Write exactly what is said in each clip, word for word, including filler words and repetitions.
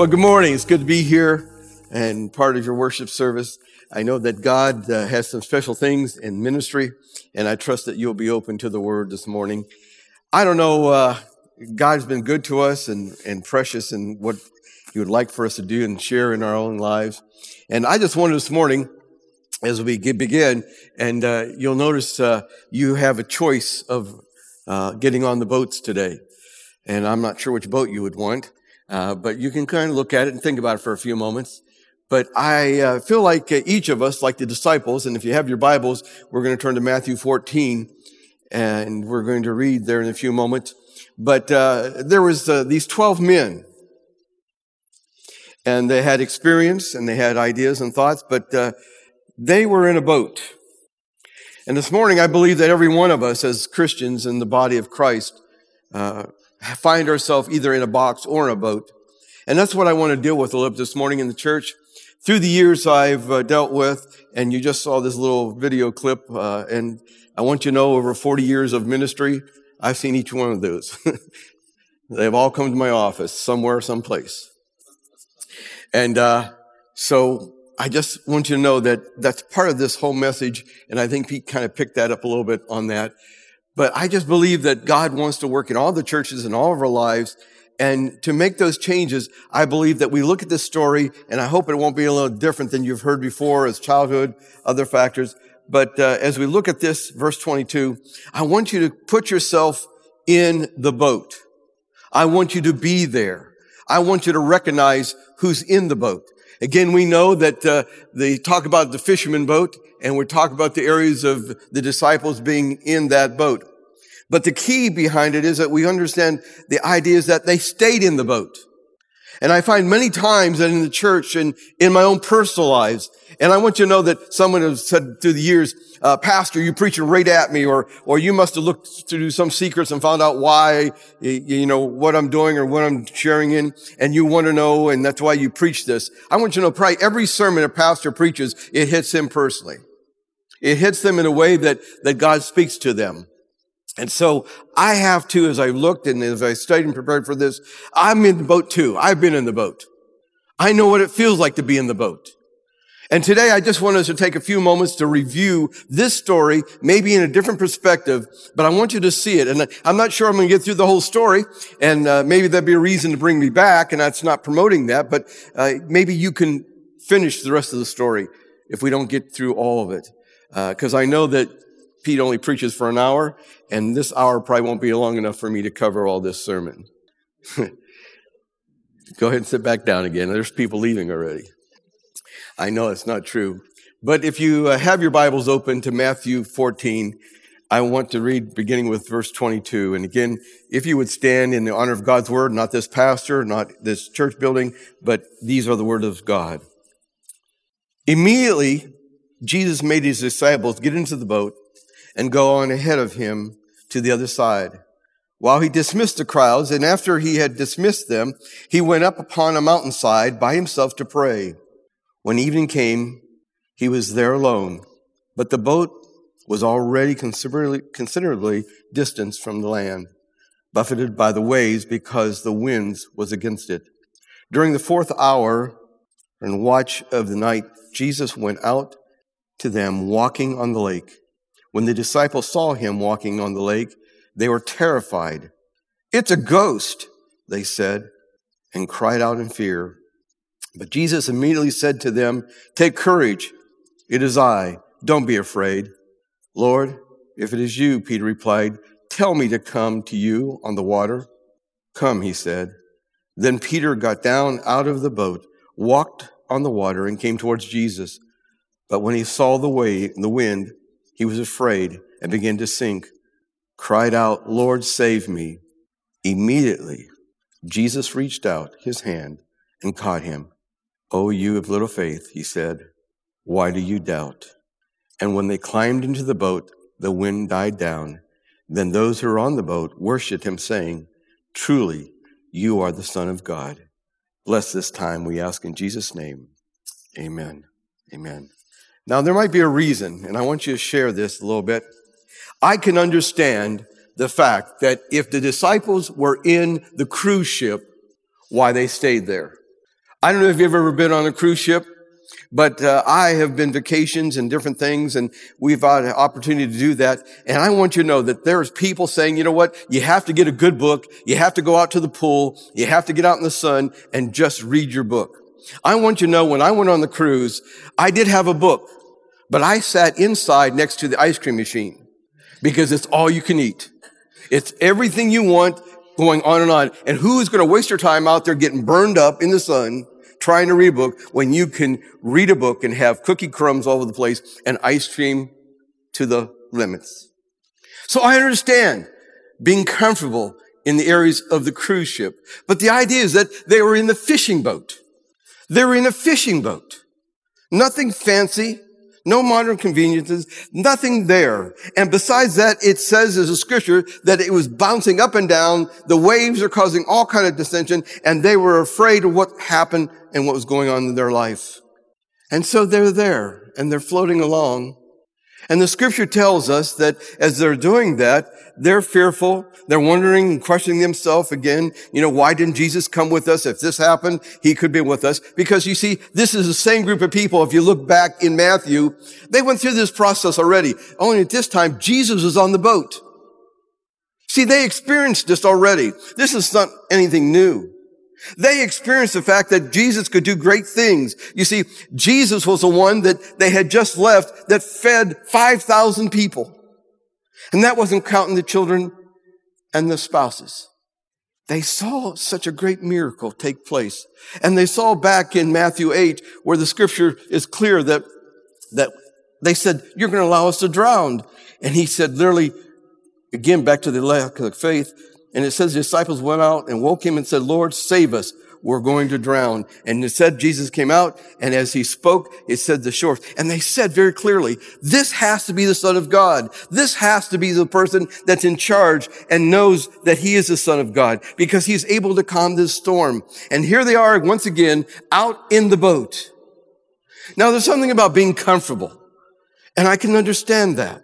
Well, good morning. It's good to be here and part of your worship service. I know that God uh, has some special things in ministry, and I trust that you'll be open to the word this morning. I don't know, uh, God's been good to us and, and precious in what he would like for us to do and share in our own lives. And I just wanted this morning, as we begin, and uh, you'll notice uh, you have a choice of uh, getting on the boats today. And I'm not sure which boat you would want. Uh, but you can kind of look at it and think about it for a few moments. But I uh, feel like uh, each of us, like the disciples, and if you have your Bibles, we're going to turn to Matthew fourteen, and we're going to read there in a few moments. But uh, there was uh, these twelve men, and they had experience, and they had ideas and thoughts, but uh, they were in a boat. And this morning, I believe that every one of us as Christians in the body of Christ uh find ourselves either in a box or in a boat. And that's what I want to deal with a little bit this morning in the church. Through the years I've uh, dealt with, and you just saw this little video clip, uh, and I want you to know over forty years of ministry, I've seen each one of those. They've all come to my office somewhere, someplace. And uh so I just want you to know that that's part of this whole message, and I think Pete kind of picked that up a little bit on that. But I just believe that God wants to work in all the churches and all of our lives. And to make those changes, I believe that we look at this story, and I hope it won't be a little different than you've heard before as childhood, other factors. But uh, as we look at this, verse twenty-two, I want you to put yourself in the boat. I want you to be there. I want you to recognize who's in the boat. Again, we know that uh, they talk about the fisherman boat, and we talk about the areas of the disciples being in that boat. But the key behind it is that we understand the idea is that they stayed in the boat. And I find many times that in the church and in my own personal lives, and I want you to know that someone has said through the years, uh, Pastor, you're preaching right at me, or or you must have looked through some secrets and found out why, you know, what I'm doing or what I'm sharing in, and you want to know, and that's why you preach this. I want you to know probably every sermon a pastor preaches, it hits him personally. It hits them in a way that that God speaks to them. And so I have to, as I looked and as I studied and prepared for this, I'm in the boat too. I've been in the boat. I know what it feels like to be in the boat. And today I just want us to take a few moments to review this story, maybe in a different perspective, but I want you to see it. And I'm not sure I'm going to get through the whole story, and uh, maybe there'd be a reason to bring me back, and that's not promoting that, but uh, maybe you can finish the rest of the story if we don't get through all of it. Because uh, I know that Pete only preaches for an hour, and this hour probably won't be long enough for me to cover all this sermon. Go ahead and sit back down again. There's people leaving already. I know it's not true. But if you uh, have your Bibles open to Matthew fourteen, I want to read beginning with verse twenty-two. And again, if you would stand in the honor of God's word, not this pastor, not this church building, but these are the words of God. Immediately, Jesus made his disciples get into the boat and go on ahead of him to the other side, while he dismissed the crowds. And after he had dismissed them, he went up upon a mountainside by himself to pray. When evening came, he was there alone, but the boat was already considerably, considerably distanced from the land, buffeted by the waves because the winds was against it. During the fourth hour and watch of the night, Jesus went out to them walking on the lake. When the disciples saw him walking on the lake, they were terrified. "It's a ghost," they said, and cried out in fear. But Jesus immediately said to them, "Take courage, it is I, don't be afraid." "Lord, if it is you," Peter replied, "tell me to come to you on the water." "Come," he said. Then Peter got down out of the boat, walked on the water, and came towards Jesus. But when he saw the wave, the wind, he was afraid and began to sink, cried out, "Lord, save me." Immediately, Jesus reached out his hand and caught him. "Oh, you of little faith," he said, "why do you doubt?" And when they climbed into the boat, the wind died down. Then those who were on the boat worshipped him, saying, "Truly, you are the Son of God." Bless this time, we ask in Jesus' name. Amen. Amen. Now, there might be a reason, and I want you to share this a little bit. I can understand the fact that if the disciples were in the cruise ship, why they stayed there. I don't know if you've ever been on a cruise ship, but uh, I have been vacations and different things, and we've had an opportunity to do that. And I want you to know that there's people saying, you know what, you have to get a good book, you have to go out to the pool, you have to get out in the sun and just read your book. I want you to know when I went on the cruise, I did have a book, but I sat inside next to the ice cream machine because it's all you can eat. It's everything you want going on and on. And who is going to waste your time out there getting burned up in the sun trying to read a book when you can read a book and have cookie crumbs all over the place and ice cream to the limits? So I understand being comfortable in the areas of the cruise ship. But the idea is that they were in the fishing boat. They were in a fishing boat. Nothing fancy, no modern conveniences, nothing there. And besides that, it says in the scripture that it was bouncing up and down. The waves are causing all kind of dissension, and they were afraid of what happened and what was going on in their life. And so they're there, and they're floating along. And the scripture tells us that as they're doing that, they're fearful. They're wondering and questioning themselves again. You know, why didn't Jesus come with us? If this happened, he could be with us. Because you see, this is the same group of people. If you look back in Matthew, they went through this process already. Only at this time, Jesus was on the boat. See, they experienced this already. This is not anything new. They experienced the fact that Jesus could do great things. You see, Jesus was the one that they had just left that fed five thousand people. And that wasn't counting the children and the spouses. They saw such a great miracle take place. And they saw back in Matthew eight where the scripture is clear that, that they said, you're going to allow us to drown. And he said, literally, again, back to the lack of faith. And it says the disciples went out and woke him and said, Lord, save us. We're going to drown. And it said Jesus came out, and as he spoke, it said the shores. And they said very clearly, this has to be the Son of God. This has to be the person that's in charge and knows that he is the Son of God because he's able to calm this storm. And here they are once again out in the boat. Now, there's something about being comfortable, and I can understand that.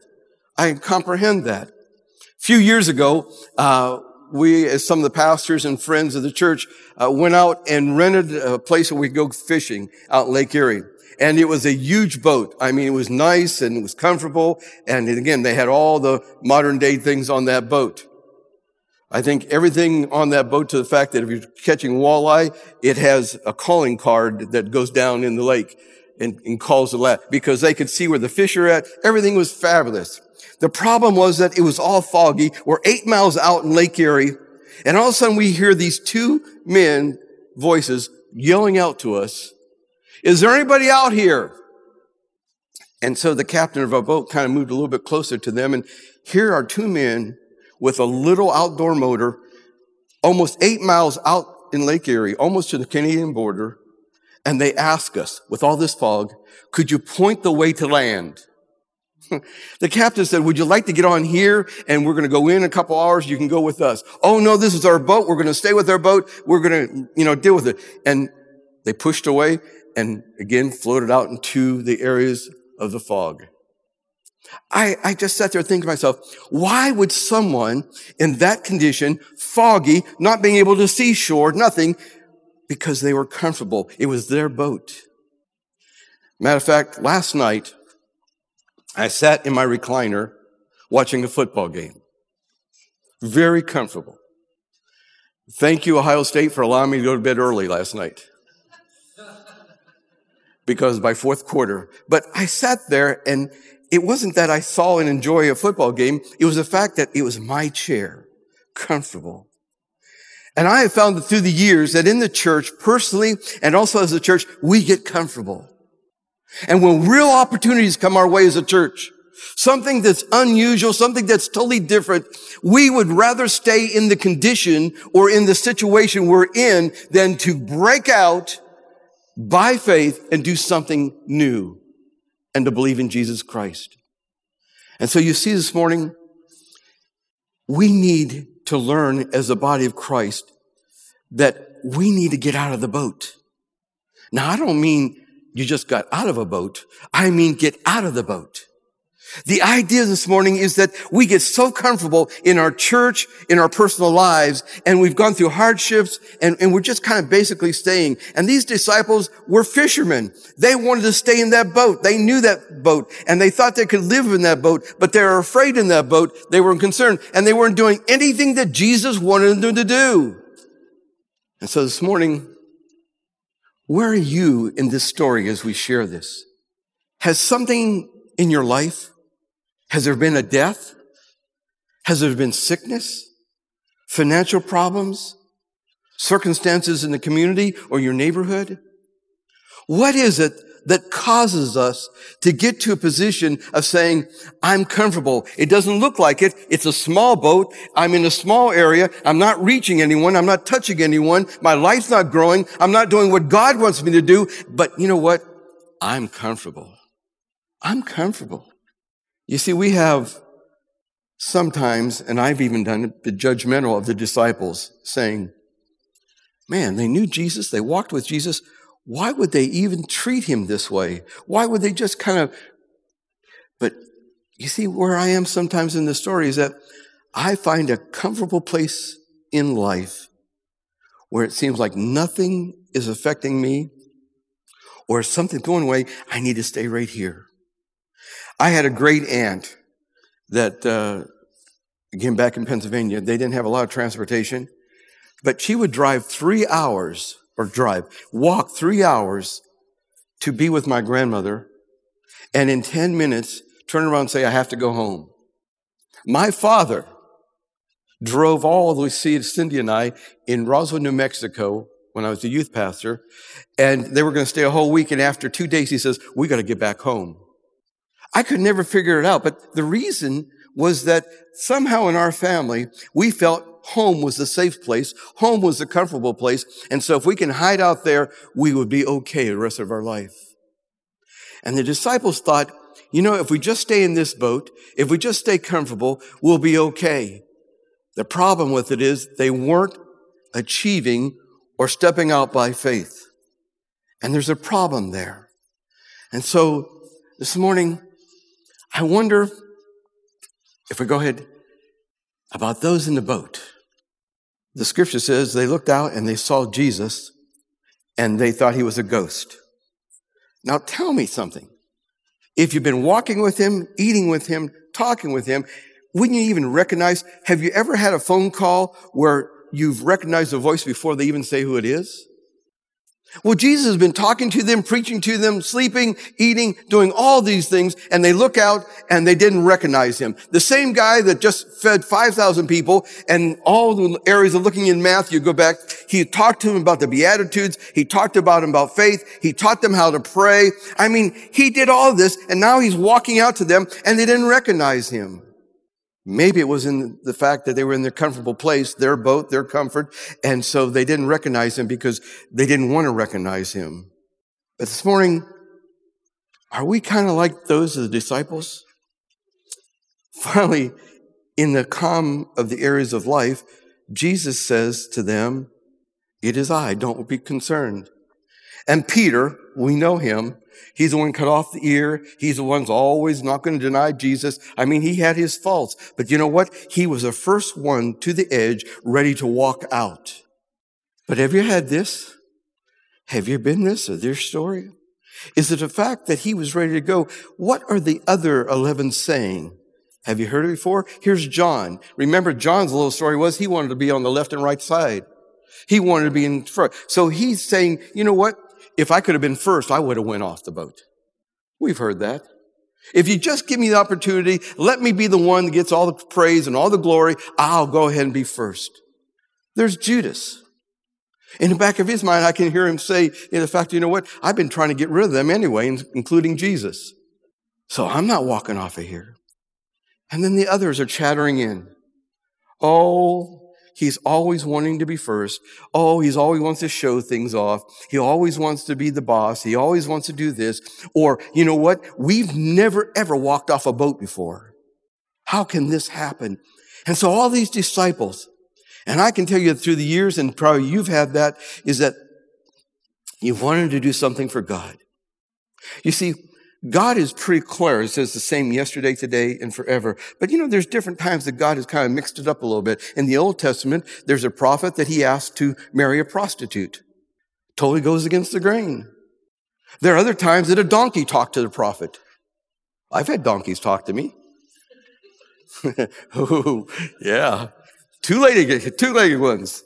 I can comprehend that. A few years ago, uh we, as some of the pastors and friends of the church, uh, went out and rented a place where we could go fishing out in Lake Erie. And it was a huge boat. I mean, it was nice and it was comfortable. And again, they had all the modern day things on that boat. I think everything on that boat, to the fact that if you're catching walleye, it has a calling card that goes down in the lake and, and calls the lad because they could see where the fish are at. Everything was fabulous. The problem was that it was all foggy. We're eight miles out in Lake Erie, and all of a sudden we hear these two men voices yelling out to us, is there anybody out here? And so the captain of our boat kind of moved a little bit closer to them, and here are two men with a little outboard motor, almost eight miles out in Lake Erie, almost to the Canadian border, and they ask us, with all this fog, could you point the way to land? The captain said, would you like to get on here? And we're going to go in a couple hours. You can go with us. Oh, no, this is our boat. We're going to stay with our boat. We're going to, you know, deal with it. And they pushed away and again floated out into the areas of the fog. I, I just sat there thinking to myself, why would someone in that condition, foggy, not being able to see shore, nothing, because they were comfortable. It was their boat. Matter of fact, last night, I sat in my recliner watching a football game. Very comfortable. Thank you, Ohio State, for allowing me to go to bed early last night. Because by fourth quarter. But I sat there, and it wasn't that I saw and enjoy a football game. It was the fact that it was my chair. Comfortable. And I have found that through the years that in the church, personally, and also as a church, we get comfortable. And when real opportunities come our way as a church, something that's unusual, something that's totally different, we would rather stay in the condition or in the situation we're in than to break out by faith and do something new and to believe in Jesus Christ. And so you see this morning, we need to learn as the body of Christ that we need to get out of the boat. Now, I don't mean you just got out of a boat. I mean, get out of the boat. The idea this morning is that we get so comfortable in our church, in our personal lives, and we've gone through hardships, and, and we're just kind of basically staying. And these disciples were fishermen. They wanted to stay in that boat. They knew that boat, and they thought they could live in that boat, but they were afraid in that boat. They weren't concerned, and they weren't doing anything that Jesus wanted them to do. And so this morning, where are you in this story as we share this? Has something in your life? Has there been a death? Has there been sickness, financial problems, circumstances in the community or your neighborhood? What is it that causes us to get to a position of saying, I'm comfortable? It doesn't look like it. It's a small boat. I'm in a small area. I'm not reaching anyone. I'm not touching anyone. My life's not growing. I'm not doing what God wants me to do. But you know what? I'm comfortable. I'm comfortable. You see, we have sometimes, and I've even done it, the judgmental of the disciples saying, man, they knew Jesus. They walked with Jesus. Why would they even treat him this way? Why would they just kind of, but you see where I am sometimes in the story is that I find a comfortable place in life where it seems like nothing is affecting me or something's going away. I need to stay right here. I had a great aunt that, uh, again, back in Pennsylvania, they didn't have a lot of transportation, but she would drive three hours or drive, walk three hours to be with my grandmother, and in ten minutes, turn around and say, I have to go home. My father drove all the way to see Cindy and I in Roswell, New Mexico, when I was the youth pastor, and they were going to stay a whole week, and after two days, he says, we got to get back home. I could never figure it out, but the reason was that somehow in our family, we felt home was the safe place, home was the comfortable place, and so if we can hide out there, we would be okay the rest of our life. And the disciples thought, you know, if we just stay in this boat, if we just stay comfortable, we'll be okay. The problem with it is they weren't achieving or stepping out by faith. And there's a problem there. And so this morning, I wonder if we go ahead about those in the boat. The scripture says they looked out and they saw Jesus and they thought he was a ghost. Now tell me something. If you've been walking with him, eating with him, talking with him, wouldn't you even recognize, have you ever had a phone call where you've recognized the voice before they even say who it is? Well, Jesus has been talking to them, preaching to them, sleeping, eating, doing all these things, and they look out and they didn't recognize him. The same guy that just fed five thousand people and all the areas of looking in Matthew, go back, he talked to them about the Beatitudes, he talked about them about faith, he taught them how to pray. I mean, he did all this, and now he's walking out to them and they didn't recognize him. Maybe it was in the fact that they were in their comfortable place, their boat, their comfort, and so they didn't recognize him because they didn't want to recognize him. But this morning, are we kind of like those of the disciples? Finally, in the calm of the areas of life, Jesus says to them, it is I, don't be concerned. And Peter, we know him. He's the one cut off the ear. He's the one's always not going to deny Jesus. I mean, he had his faults. But you know what? He was the first one to the edge, ready to walk out. But have you had this? Have you been this or their story? Is it a fact that he was ready to go? What are the other eleven saying? Have you heard it before? Here's John. Remember, John's little story was he wanted to be on the left and right side. He wanted to be in front. So he's saying, you know what? If I could have been first, I would have went off the boat. We've heard that. If you just give me the opportunity, let me be the one that gets all the praise and all the glory, I'll go ahead and be first. There's Judas. In the back of his mind, I can hear him say, in the fact, you know what? I've been trying to get rid of them anyway, including Jesus. So I'm not walking off of here. And then the others are chattering in. Oh, he's always wanting to be first. Oh, he's always wants to show things off. He always wants to be the boss. He always wants to do this. Or, you know what? We've never, ever walked off a boat before. How can this happen? And so all these disciples, and I can tell you through the years, and probably you've had that, is that you've wanted to do something for God. You see, God is pretty clear. He says the same yesterday, today, and forever. But, you know, there's different times that God has kind of mixed it up a little bit. In the Old Testament, there's a prophet that he asked to marry a prostitute. Totally goes against the grain. There are other times that a donkey talked to the prophet. I've had donkeys talk to me. Oh, yeah. Two-legged, two-legged ones.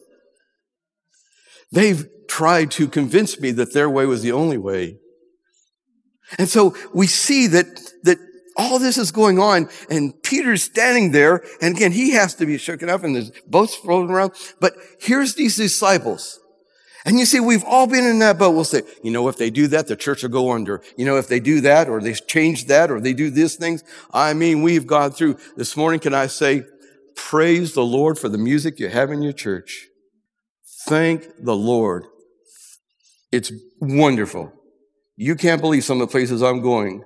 They've tried to convince me that their way was the only way. And so we see that, that all this is going on, and Peter's standing there, and again, he has to be shaken up, and there's boats floating around. But here's these disciples. And you see, we've all been in that boat. We'll say, you know, if they do that, the church will go under. You know, if they do that, or they change that, or they do these things. I mean, we've gone through. This morning, can I say, praise the Lord for the music you have in your church. Thank the Lord. It's wonderful. You can't believe some of the places I'm going.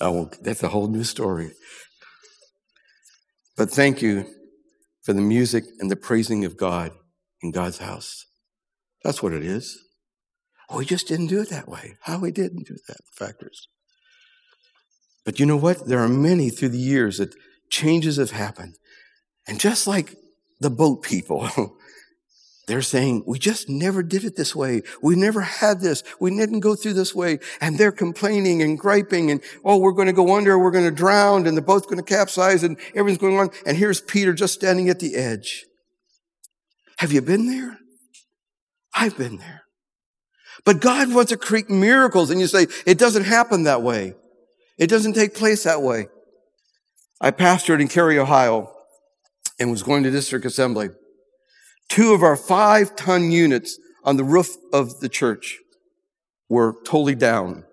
I won't, that's a whole new story. But thank you for the music and the praising of God in God's house. That's what it is. Oh, we just didn't do it that way. How we didn't do that, factors. But you know what? There are many through the years that changes have happened. And just like the boat people, they're saying, we just never did it this way. We never had this. We didn't go through this way. And they're complaining and griping and, oh, we're going to go under. We're going to drown and the boat's going to capsize and everything's going on. And here's Peter just standing at the edge. Have you been there? I've been there. But God wants to create miracles. And you say, it doesn't happen that way. It doesn't take place that way. I pastored in Cary, Ohio, and was going to district assembly. Two of our five-ton units on the roof of the church were totally down.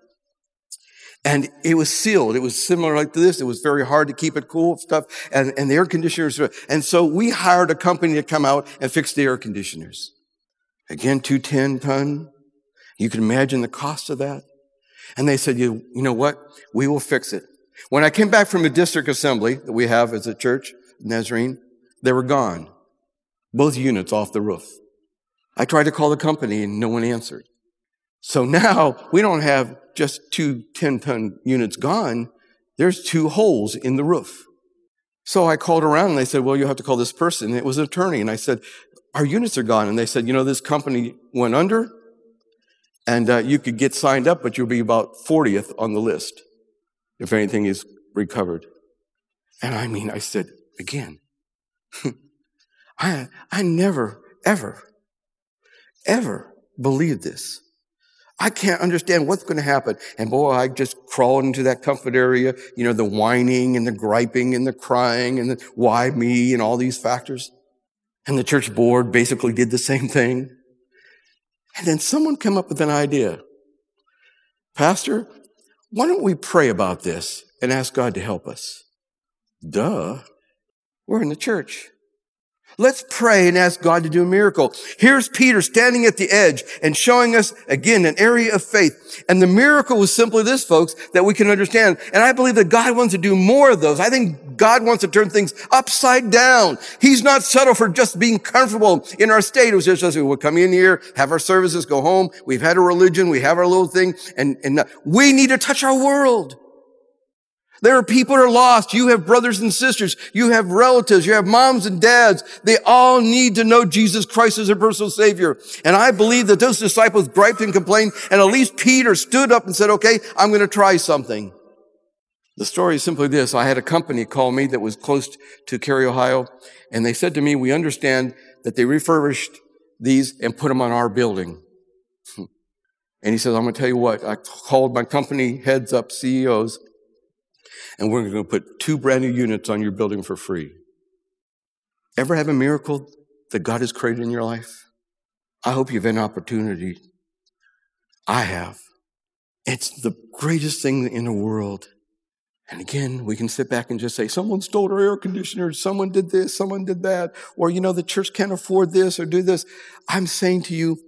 And it was sealed. It was similar like this. It was very hard to keep it cool, stuff, and, and the air conditioners. And so we hired a company to come out and fix the air conditioners. Again, two ten-ton. You can imagine the cost of that. And they said, you, you know what? We will fix it. When I came back from a district assembly that we have as a church, Nazarene, they were gone. Both units off the roof. I tried to call the company and no one answered. So now we don't have just two ten-ton units gone. There's two holes in the roof. So I called around and they said, well, you have to call this person. It was an attorney. And I said, our units are gone. And they said, you know, this company went under and uh, you could get signed up, but you'll be about fortieth on the list if anything is recovered. And I mean, I said, again, I, I never, ever, ever believed this. I can't understand what's going to happen. And boy, I just crawled into that comfort area, you know, the whining and the griping and the crying and the why me and all these factors. And the church board basically did the same thing. And then someone came up with an idea. Pastor, why don't we pray about this and ask God to help us? Duh. We're in the church. Let's pray and ask God to do a miracle. Here's Peter standing at the edge and showing us, again, an area of faith. And the miracle was simply this, folks, that we can understand. And I believe that God wants to do more of those. I think God wants to turn things upside down. He's not settled for just being comfortable in our state. It was just us. We'll come in here, have our services, go home. We've had a religion. We have our little thing. And, and we need to touch our world. There are people that are lost. You have brothers and sisters. You have relatives. You have moms and dads. They all need to know Jesus Christ as their personal Savior. And I believe that those disciples griped and complained, and at least Peter stood up and said, okay, I'm going to try something. The story is simply this. I had a company call me that was close to Cary, Ohio, and they said to me, we understand that they refurbished these and put them on our building. And he says, I'm going to tell you what. I called my company, Heads Up C E Os, and we're going to put two brand new units on your building for free. Ever have a miracle that God has created in your life? I hope you've had an opportunity. I have. It's the greatest thing in the world. And again, we can sit back and just say, someone stole our air conditioner, someone did this, someone did that, or, you know, the church can't afford this or do this. I'm saying to you,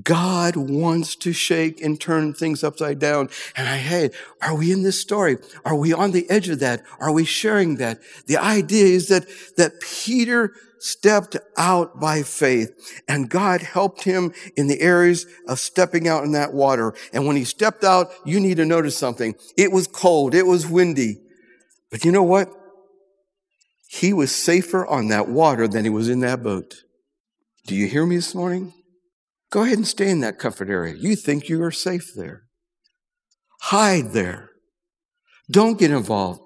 God wants to shake and turn things upside down. And I, hey, are we in this story? Are we on the edge of that? Are we sharing that? The idea is that, that Peter stepped out by faith, and God helped him in the areas of stepping out in that water. And when he stepped out, you need to notice something. It was cold. It was windy. But you know what? He was safer on that water than he was in that boat. Do you hear me this morning? Go ahead and stay in that comfort area. You think you are safe there. Hide there. Don't get involved.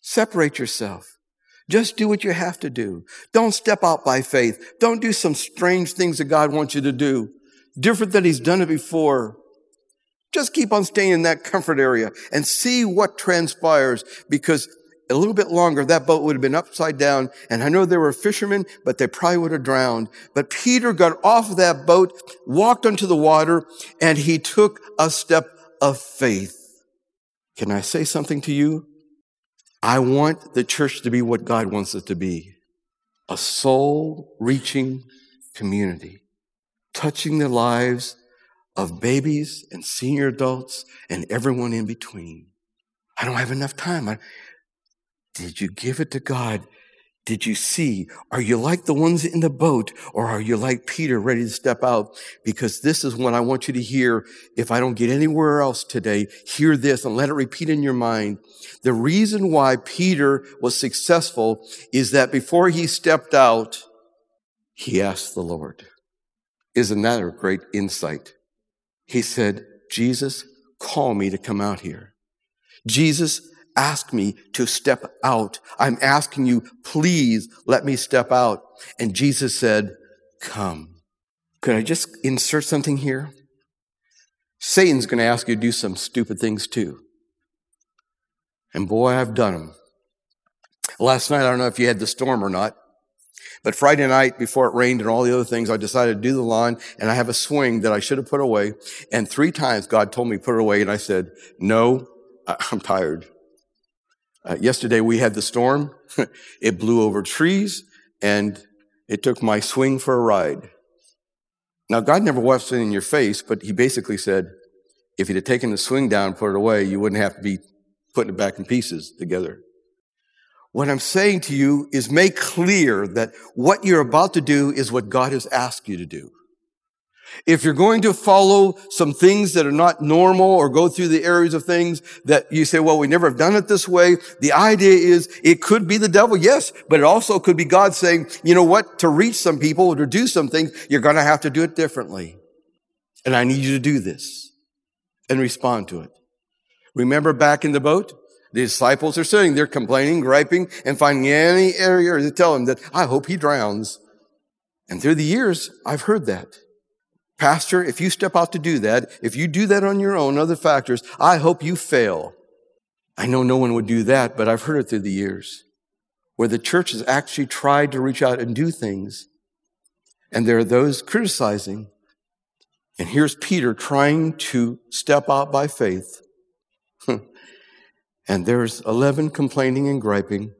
Separate yourself. Just do what you have to do. Don't step out by faith. Don't do some strange things that God wants you to do, different than he's done it before. Just keep on staying in that comfort area and see what transpires, because a little bit longer, that boat would have been upside down. And I know there were fishermen, but they probably would have drowned. But Peter got off of that boat, walked onto the water, and he took a step of faith. Can I say something to you? I want the church to be what God wants it to be, a soul-reaching community, touching the lives of babies and senior adults and everyone in between. I don't have enough time. I, Did you give it to God? Did you see? Are you like the ones in the boat, or are you like Peter, ready to step out? Because this is what I want you to hear. If I don't get anywhere else today, hear this and let it repeat in your mind. The reason why Peter was successful is that before he stepped out, he asked the Lord. Isn't that a great insight? He said, Jesus, call me to come out here. Jesus, ask me to step out. I'm asking you, please let me step out. And Jesus said, come. Could I just insert something here? Satan's going to ask you to do some stupid things too. And boy, I've done them. Last night, I don't know if you had the storm or not, but Friday night before it rained and all the other things, I decided to do the lawn, and I have a swing that I should have put away. And three times God told me put it away, and I said, no, I'm tired. Uh, yesterday we had the storm. It blew over trees, and it took my swing for a ride. Now, God never whacks it in your face, but he basically said, if he'd have taken the swing down and put it away, you wouldn't have to be putting it back in pieces together. What I'm saying to you is, make clear that what you're about to do is what God has asked you to do. If you're going to follow some things that are not normal, or go through the areas of things that you say, well, we never have done it this way, the idea is it could be the devil, yes, but it also could be God saying, you know what, to reach some people or to do some things, you're going to have to do it differently. And I need you to do this and respond to it. Remember back in the boat? The disciples are sitting there complaining, griping, and finding any area to tell him that, I hope he drowns. And through the years, I've heard that. Pastor, if you step out to do that, if you do that on your own, other factors, I hope you fail. I know no one would do that, but I've heard it through the years, where the church has actually tried to reach out and do things, and there are those criticizing. And here's Peter trying to step out by faith. And there's eleven complaining and griping.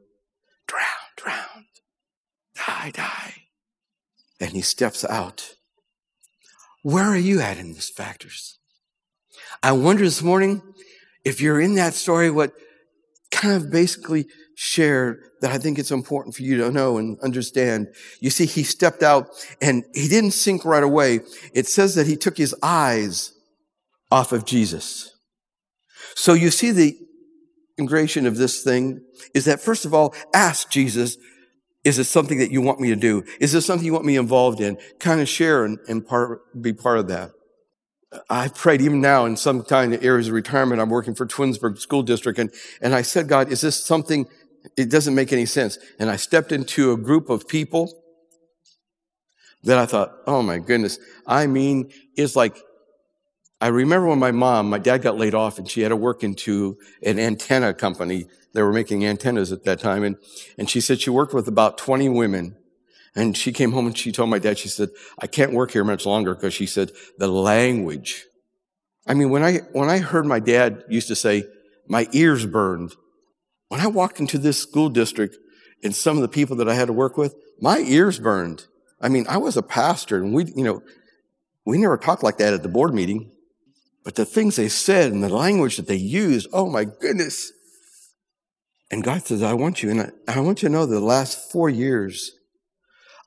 Drown, drown, die, die. And he steps out. Where are you at in these factors? I wonder this morning, if you're in that story, what kind of basically shared that I think it's important for you to know and understand. You see, he stepped out, and he didn't sink right away. It says that he took his eyes off of Jesus. So you see, the integration of this thing is that, first of all, ask Jesus, is this something that you want me to do? Is this something you want me involved in? Kind of share and, and part, be part of that. I prayed even now in some kind of areas of retirement. I'm working for Twinsburg School District. And, and I said, God, is this something? It doesn't make any sense. And I stepped into a group of people that I thought, oh my goodness. I mean, it's like, I remember when my mom, my dad got laid off, and she had to work into an antenna company. They were making antennas at that time. And, and she said she worked with about twenty women. And she came home and she told my dad, she said, I can't work here much longer, because she said, the language. I mean, when I, when I heard my dad used to say, my ears burned. When I walked into this school district and some of the people that I had to work with, my ears burned. I mean, I was a pastor, and we, you know, We never talked like that at the board meeting, but the things they said and the language that they used, oh my goodness. And God says, I want you, and I, I want you to know that the last four years,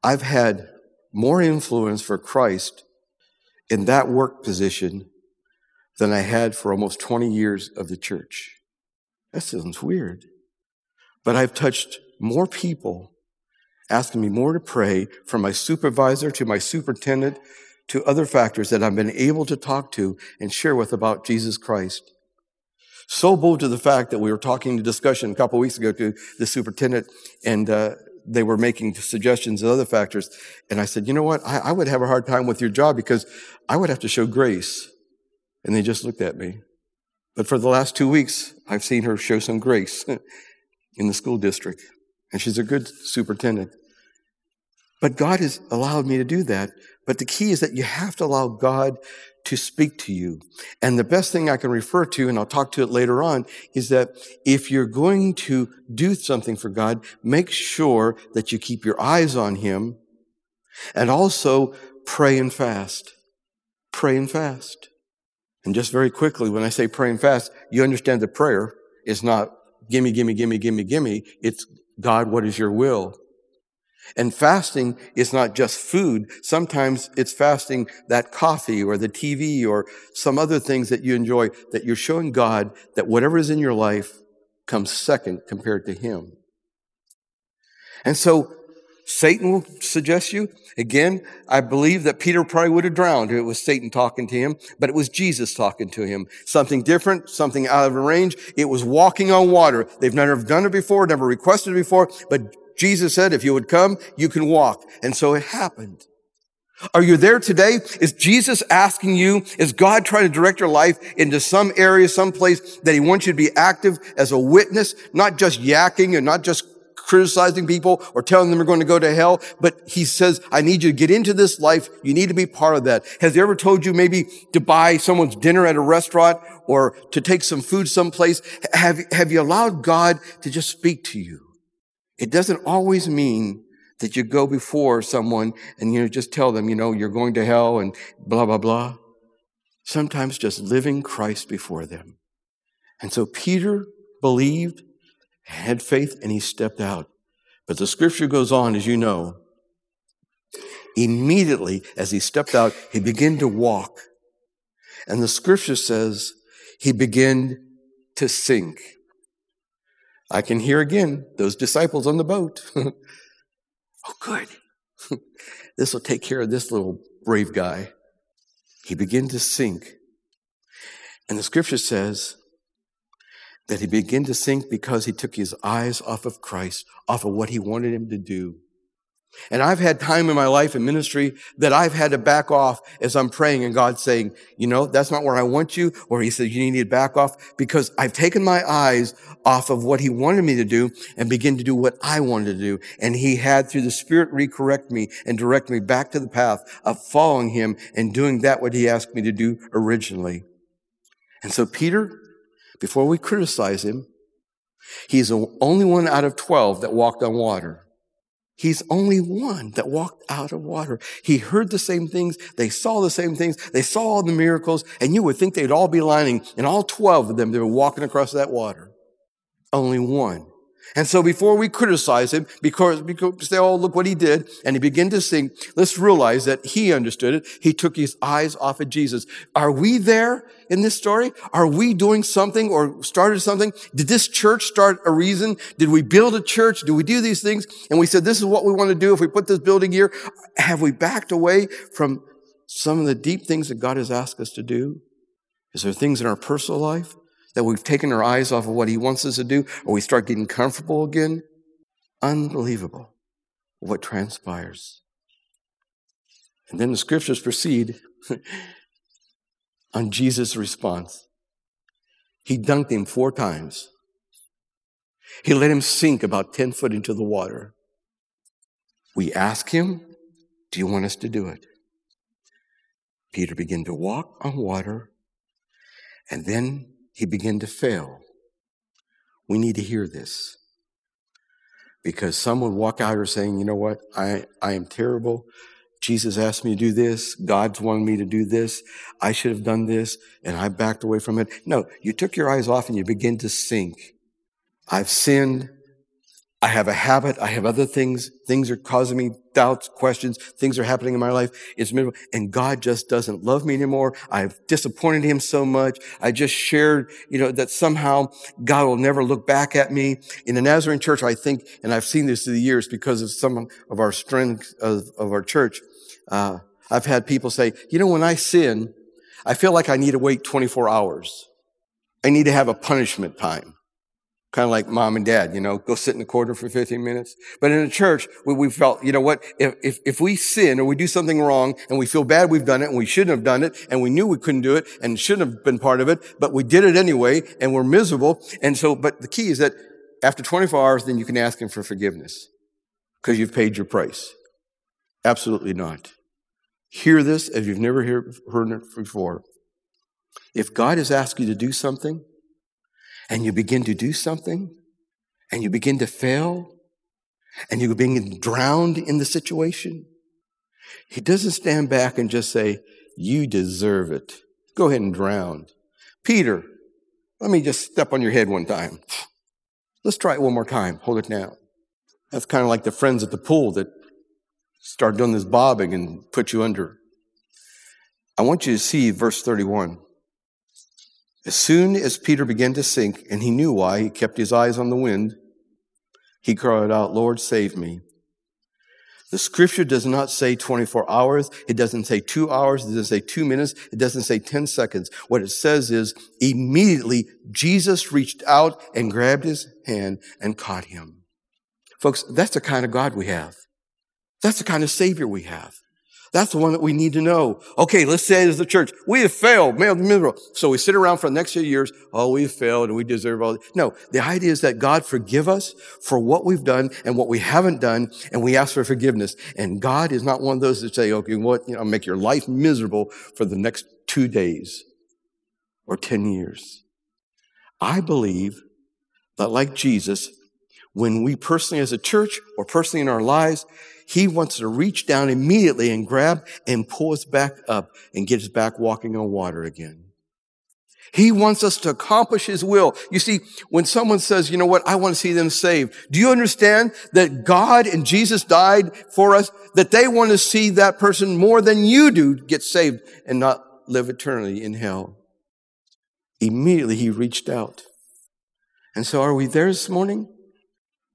I've had more influence for Christ in that work position than I had for almost twenty years of the church. That sounds weird. But I've touched more people asking me more to pray, from my supervisor to my superintendent to other factors that I've been able to talk to and share with about Jesus Christ. So bold to the fact that we were talking to discussion a couple of weeks ago to the superintendent, and uh, they were making suggestions of other factors. And I said, you know what? I, I would have a hard time with your job because I would have to show grace. And they just looked at me. But for the last two weeks, I've seen her show some grace in the school district. And she's a good superintendent. But God has allowed me to do that. But the key is that you have to allow God to speak to you. And the best thing I can refer to, and I'll talk to it later on, is that if you're going to do something for God, make sure that you keep your eyes on Him, and also pray and fast. Pray and fast. And just very quickly, when I say pray and fast, you understand that prayer is not gimme, gimme, gimme, gimme, gimme. It's God, what is your will? And fasting is not just food. Sometimes it's fasting that coffee or the T V or some other things that you enjoy, that you're showing God that whatever is in your life comes second compared to Him. And so Satan will suggest you. Again, I believe that Peter probably would have drowned if it was Satan talking to him, but it was Jesus talking to him. Something different, something out of range. It was walking on water. They've never done it before, never requested it before, but Jesus said, if you would come, you can walk. And so it happened. Are you there today? Is Jesus asking you? Is God trying to direct your life into some area, some place that He wants you to be active as a witness, not just yakking and not just criticizing people or telling them they're going to go to hell, but He says, I need you to get into this life. You need to be part of that. Has He ever told you maybe to buy someone's dinner at a restaurant or to take some food someplace? Have, have you allowed God to just speak to you? It doesn't always mean that you go before someone and, you know, just tell them, you know, you're going to hell and blah, blah, blah. Sometimes just living Christ before them. And so Peter believed, had faith, and he stepped out. But the scripture goes on, as you know, immediately as he stepped out, he began to walk. And the scripture says he began to sink. I can hear again those disciples on the boat. Oh, good. This will take care of this little brave guy. He began to sink. And the scripture says that he began to sink because he took his eyes off of Christ, off of what He wanted him to do. And I've had time in my life in ministry that I've had to back off as I'm praying and God's saying, you know, that's not where I want you. Or He says, you need to back off because I've taken my eyes off of what He wanted me to do and begin to do what I wanted to do. And He had, through the Spirit, recorrect me and direct me back to the path of following Him and doing that what He asked me to do originally. And so Peter, before we criticize him, he's the only one out of twelve that walked on water. He's only one that walked out of water. He heard the same things. They saw the same things. They saw all the miracles. And you would think they'd all be lining. And all twelve of them, they were walking across that water. Only one. And so before we criticize him, because, because they all look what he did, and he began to sing, let's realize that he understood it. He took his eyes off of Jesus. Are we there in this story? Are we doing something or started something? Did this church start a reason? Did we build a church? Did we do these things? And we said, this is what we want to do if we put this building here. Have we backed away from some of the deep things that God has asked us to do? Is there things in our personal life that we've taken our eyes off of what He wants us to do, or we start getting comfortable again? Unbelievable what transpires. And then the scriptures proceed on Jesus' response. He dunked him four times. He let him sink about ten foot into the water. We ask Him, do you want us to do it? Peter began to walk on water, and then he began to fail. We need to hear this, because some would walk out or saying, you know what, I, I am terrible. Jesus asked me to do this. God's wanted me to do this. I should have done this, and I backed away from it. No, you took your eyes off and you begin to sink. I've sinned. I have a habit. I have other things. Things are causing me doubts, questions. Things are happening in my life. It's miserable. And God just doesn't love me anymore. I've disappointed him so much. I just shared, you know, that somehow God will never look back at me. In the Nazarene church, I think, and I've seen this through the years because of some of our strength of, of our church, uh, I've had people say, you know, when I sin, I feel like I need to wait twenty-four hours. I need to have a punishment time. Kind of like mom and dad, you know, go sit in the corner for fifteen minutes. But in a church, we, we felt, you know what, if, if, if we sin or we do something wrong and we feel bad we've done it and we shouldn't have done it and we knew we couldn't do it and shouldn't have been part of it, but we did it anyway and we're miserable. And so, but the key is that after twenty-four hours, then you can ask him for forgiveness because you've paid your price. Absolutely not. Hear this as you've never hear, heard it before. If God has asked you to do something, and you begin to do something, and you begin to fail, and you're being drowned in the situation, he doesn't stand back and just say, you deserve it. Go ahead and drown. Peter, let me just step on your head one time. Let's try it one more time. Hold it now. That's kind of like the friends at the pool that start doing this bobbing and put you under. I want you to see verse thirty-one. As soon as Peter began to sink, and he knew why, he kept his eyes on the wind, he cried out, Lord, save me. The scripture does not say twenty-four hours. It doesn't say two hours. It doesn't say two minutes. It doesn't say ten seconds. What it says is immediately Jesus reached out and grabbed his hand and caught him. Folks, that's the kind of God we have. That's the kind of Savior we have. That's the one that we need to know. Okay, let's say it as the church. We have failed, miserable. So we sit around for the next few years. Oh, we've failed and we deserve all this. No, the idea is that God forgive us for what we've done and what we haven't done, and we ask for forgiveness. And God is not one of those that say, okay, what, you know, make your life miserable for the next two days or ten years. I believe that like Jesus, when we personally as a church or personally in our lives, he wants to reach down immediately and grab and pull us back up and get us back walking on water again. He wants us to accomplish his will. You see, when someone says, you know what, I want to see them saved. Do you understand that God and Jesus died for us, that they want to see that person more than you do get saved and not live eternally in hell? Immediately he reached out. And so are we there this morning?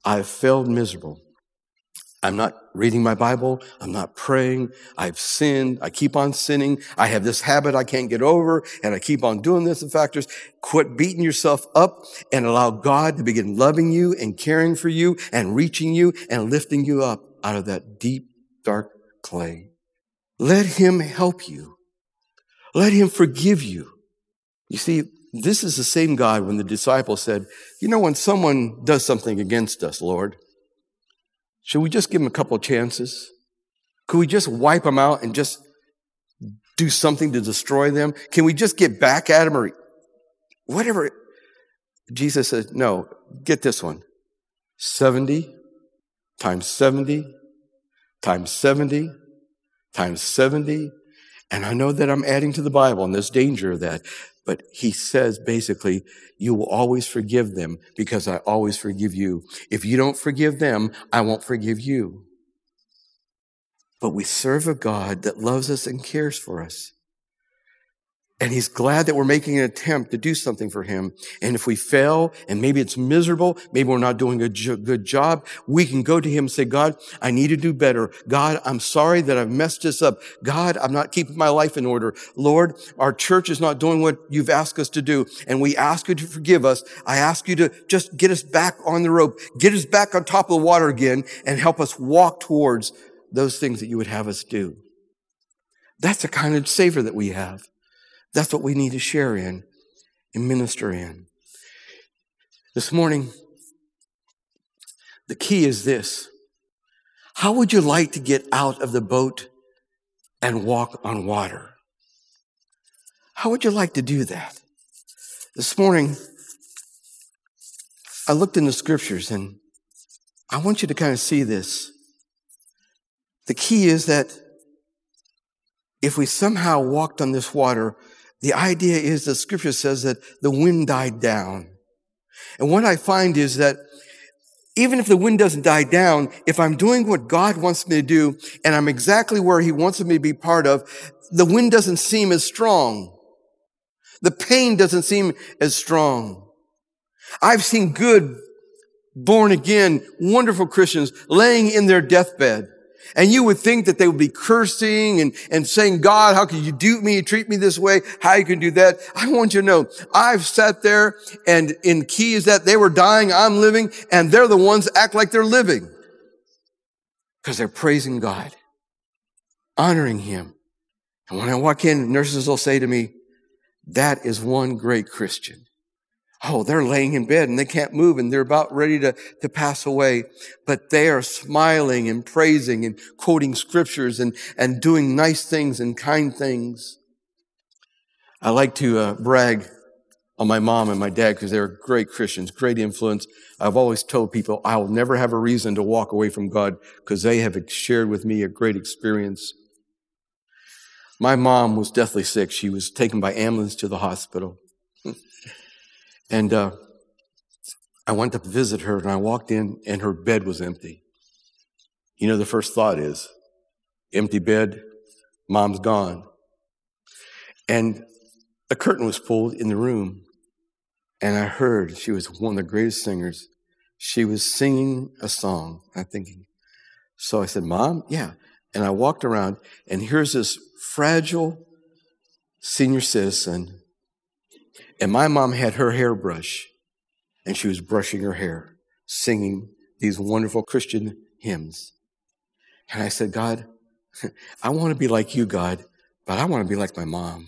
I've failed miserable. I'm not reading my Bible. I'm not praying. I've sinned. I keep on sinning. I have this habit I can't get over, and I keep on doing this and factors. Quit beating yourself up and allow God to begin loving you and caring for you and reaching you and lifting you up out of that deep, dark clay. Let him help you. Let him forgive you. You see, this is the same God when the disciples said, you know, when someone does something against us, Lord, should we just give them a couple of chances? Could we just wipe them out and just do something to destroy them? Can we just get back at them or whatever? Jesus said, no, get this one. seventy times seventy times seventy times seventy. And I know that I'm adding to the Bible and there's danger of that. But he says, basically, you will always forgive them because I always forgive you. If you don't forgive them, I won't forgive you. But we serve a God that loves us and cares for us. And he's glad that we're making an attempt to do something for him. And if we fail, and maybe it's miserable, maybe we're not doing a good job, we can go to him and say, God, I need to do better. God, I'm sorry that I've messed this up. God, I'm not keeping my life in order. Lord, our church is not doing what you've asked us to do. And we ask you to forgive us. I ask you to just get us back on the rope, get us back on top of the water again, and help us walk towards those things that you would have us do. That's the kind of Savior that we have. That's what we need to share in and minister in. This morning, the key is this. How would you like to get out of the boat and walk on water? How would you like to do that? This morning, I looked in the scriptures and I want you to kind of see this. The key is that if we somehow walked on this water, the idea is that Scripture says that the wind died down. And what I find is that even if the wind doesn't die down, if I'm doing what God wants me to do and I'm exactly where He wants me to be part of, the wind doesn't seem as strong. The pain doesn't seem as strong. I've seen good, born again, wonderful Christians laying in their deathbed. And you would think that they would be cursing and, and saying, God, how can you do me, treat me this way? How you can do that? I want you to know, I've sat there and in keys that they were dying, I'm living, and they're the ones that act like they're living. Because they're praising God, honoring Him. And when I walk in, nurses will say to me, that is one great Christian. Oh, they're laying in bed and they can't move and they're about ready to, to pass away. But they are smiling and praising and quoting scriptures and, and doing nice things and kind things. I like to uh, brag on my mom and my dad because they're great Christians, great influence. I've always told people I will never have a reason to walk away from God because they have shared with me a great experience. My mom was deathly sick. She was taken by ambulance to the hospital. And uh, I went to visit her, and I walked in, and her bed was empty. You know, the first thought is, empty bed, mom's gone. And a curtain was pulled in the room, and I heard she was one of the greatest singers. She was singing a song, I'm thinking. So I said, Mom? Yeah. And I walked around, and here's this fragile senior citizen. And my mom had her hairbrush, and she was brushing her hair, singing these wonderful Christian hymns. And I said, God, I want to be like you, God, but I want to be like my mom.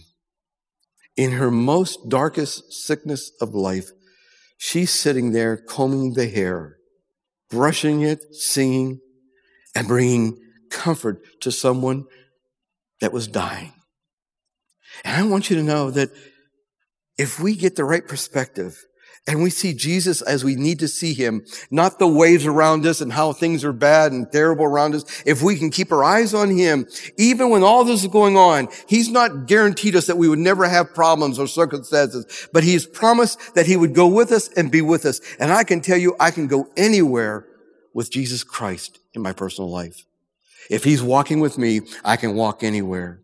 In her most darkest sickness of life, she's sitting there combing the hair, brushing it, singing, and bringing comfort to someone that was dying. And I want you to know that if we get the right perspective and we see Jesus as we need to see Him, not the waves around us and how things are bad and terrible around us, if we can keep our eyes on Him, even when all this is going on, He's not guaranteed us that we would never have problems or circumstances, but He's promised that He would go with us and be with us. And I can tell you, I can go anywhere with Jesus Christ in my personal life. If He's walking with me, I can walk anywhere.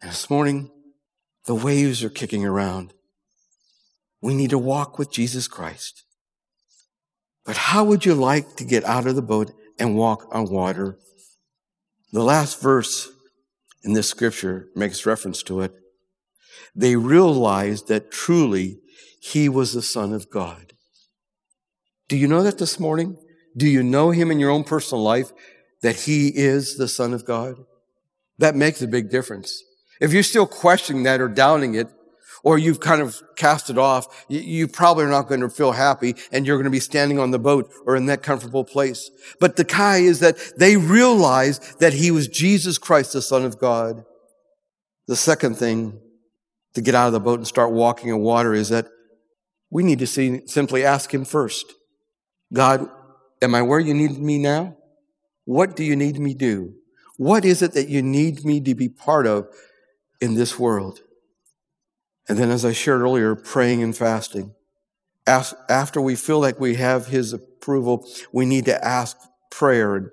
And this morning, the waves are kicking around. We need to walk with Jesus Christ. But how would you like to get out of the boat and walk on water? The last verse in this scripture makes reference to it. They realized that truly He was the Son of God. Do you know that this morning? Do you know Him in your own personal life, that He is the Son of God? That makes a big difference. If you're still questioning that or doubting it, or you've kind of cast it off, you probably are not going to feel happy, and you're going to be standing on the boat or in that comfortable place. But the kai is that they realized that He was Jesus Christ, the Son of God. The second thing to get out of the boat and start walking in water is that we need to see, simply ask Him first. God, am I where you need me now? What do you need me to do? What is it that you need me to be part of in this world? And then, as I shared earlier, praying and fasting. After we feel like we have His approval, we need to ask prayer and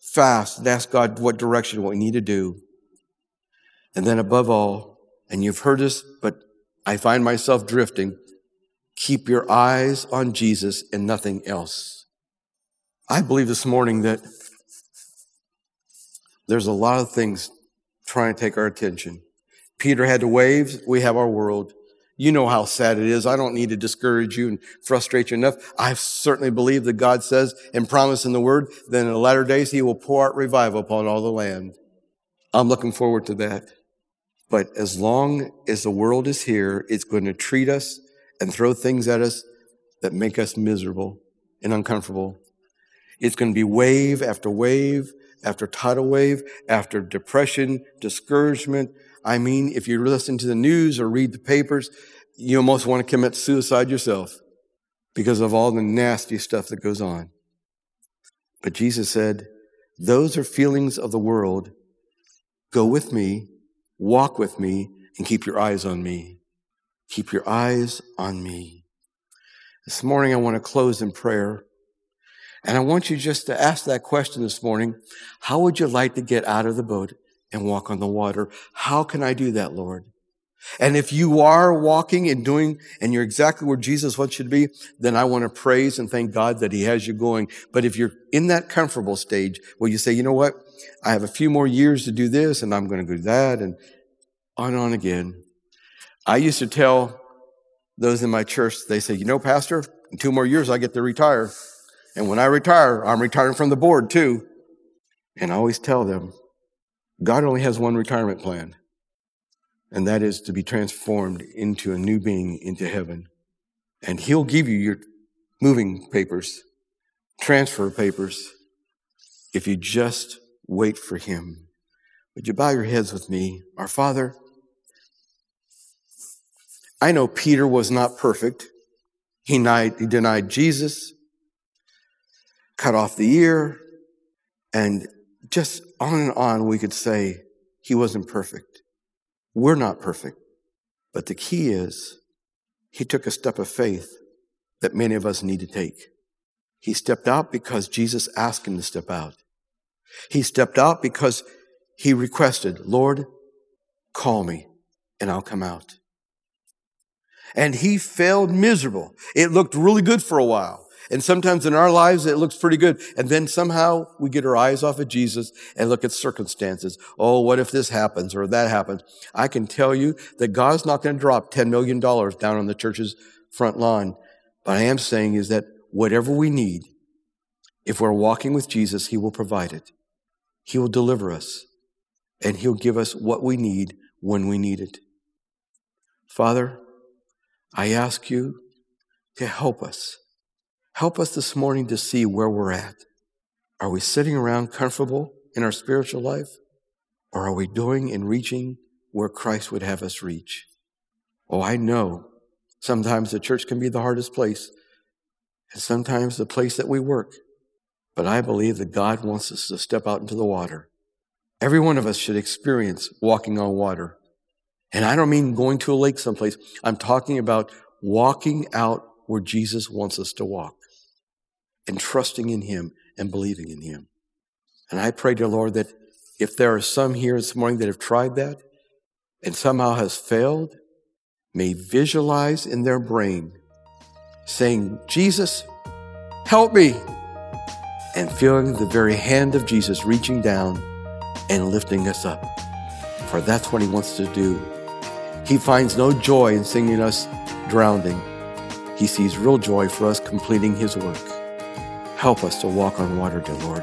fast and ask God what direction, what we need to do. And then above all, and you've heard this, but I find myself drifting, keep your eyes on Jesus and nothing else. I believe this morning that there's a lot of things trying to take our attention. Peter had the waves. We have our world. You know how sad it is. I don't need to discourage you and frustrate you enough. I certainly believe that God says and promises in the Word that in the latter days He will pour out revival upon all the land. I'm looking forward to that. But as long as the world is here, it's going to treat us and throw things at us that make us miserable and uncomfortable. It's going to be wave after wave after tidal wave, after depression, discouragement. I mean, if you listen to the news or read the papers, you almost want to commit suicide yourself because of all the nasty stuff that goes on. But Jesus said, those are feelings of the world. Go with me Walk with me and keep your eyes on me. Keep your eyes on me. This morning, I want to close in prayer. And I want you just to ask that question this morning. How would you like to get out of the boat and walk on the water? How can I do that, Lord? And if you are walking and doing, and you're exactly where Jesus wants you to be, then I want to praise and thank God that he has you going. But if you're in that comfortable stage where you say, you know what, I have a few more years to do this, and I'm going to do that, and on and on again. I used to tell those in my church, they say, you know, Pastor, in two more years I get to retire. And when I retire, I'm retiring from the board too. And I always tell them, God only has one retirement plan, and that is to be transformed into a new being into heaven. And he'll give you your moving papers, transfer papers, if you just wait for him. Would you bow your heads with me? Our Father, I know Peter was not perfect. He denied, he denied Jesus, cut off the ear, and just on and on we could say he wasn't perfect. We're not perfect, but the key is he took a step of faith that many of us need to take. He stepped out because Jesus asked him to step out. He stepped out because he requested, Lord, call me and I'll come out. And he failed miserable. It looked really good for a while. And sometimes in our lives, it looks pretty good. And then somehow we get our eyes off of Jesus and look at circumstances. Oh, what if this happens or that happens? I can tell you that God's not going to drop ten million dollars down on the church's front lawn. But I am saying is that whatever we need, if we're walking with Jesus, he will provide it. He will deliver us. And he'll give us what we need when we need it. Father, I ask you to help us. Help us this morning to see where we're at. Are we sitting around comfortable in our spiritual life? Or are we doing and reaching where Christ would have us reach? Oh, I know sometimes the church can be the hardest place, and sometimes the place that we work. But I believe that God wants us to step out into the water. Every one of us should experience walking on water. And I don't mean going to a lake someplace. I'm talking about walking out where Jesus wants us to walk, and trusting in him and believing in him. And I pray, dear Lord, that if there are some here this morning that have tried that and somehow has failed, may visualize in their brain saying, Jesus, help me, and feeling the very hand of Jesus reaching down and lifting us up. For that's what he wants to do. He finds no joy in seeing us drowning. He sees real joy for us completing his work. Help us to walk on water, dear Lord.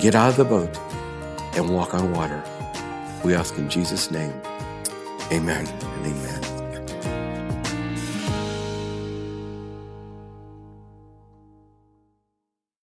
Get out of the boat and walk on water. We ask in Jesus' name. Amen and amen.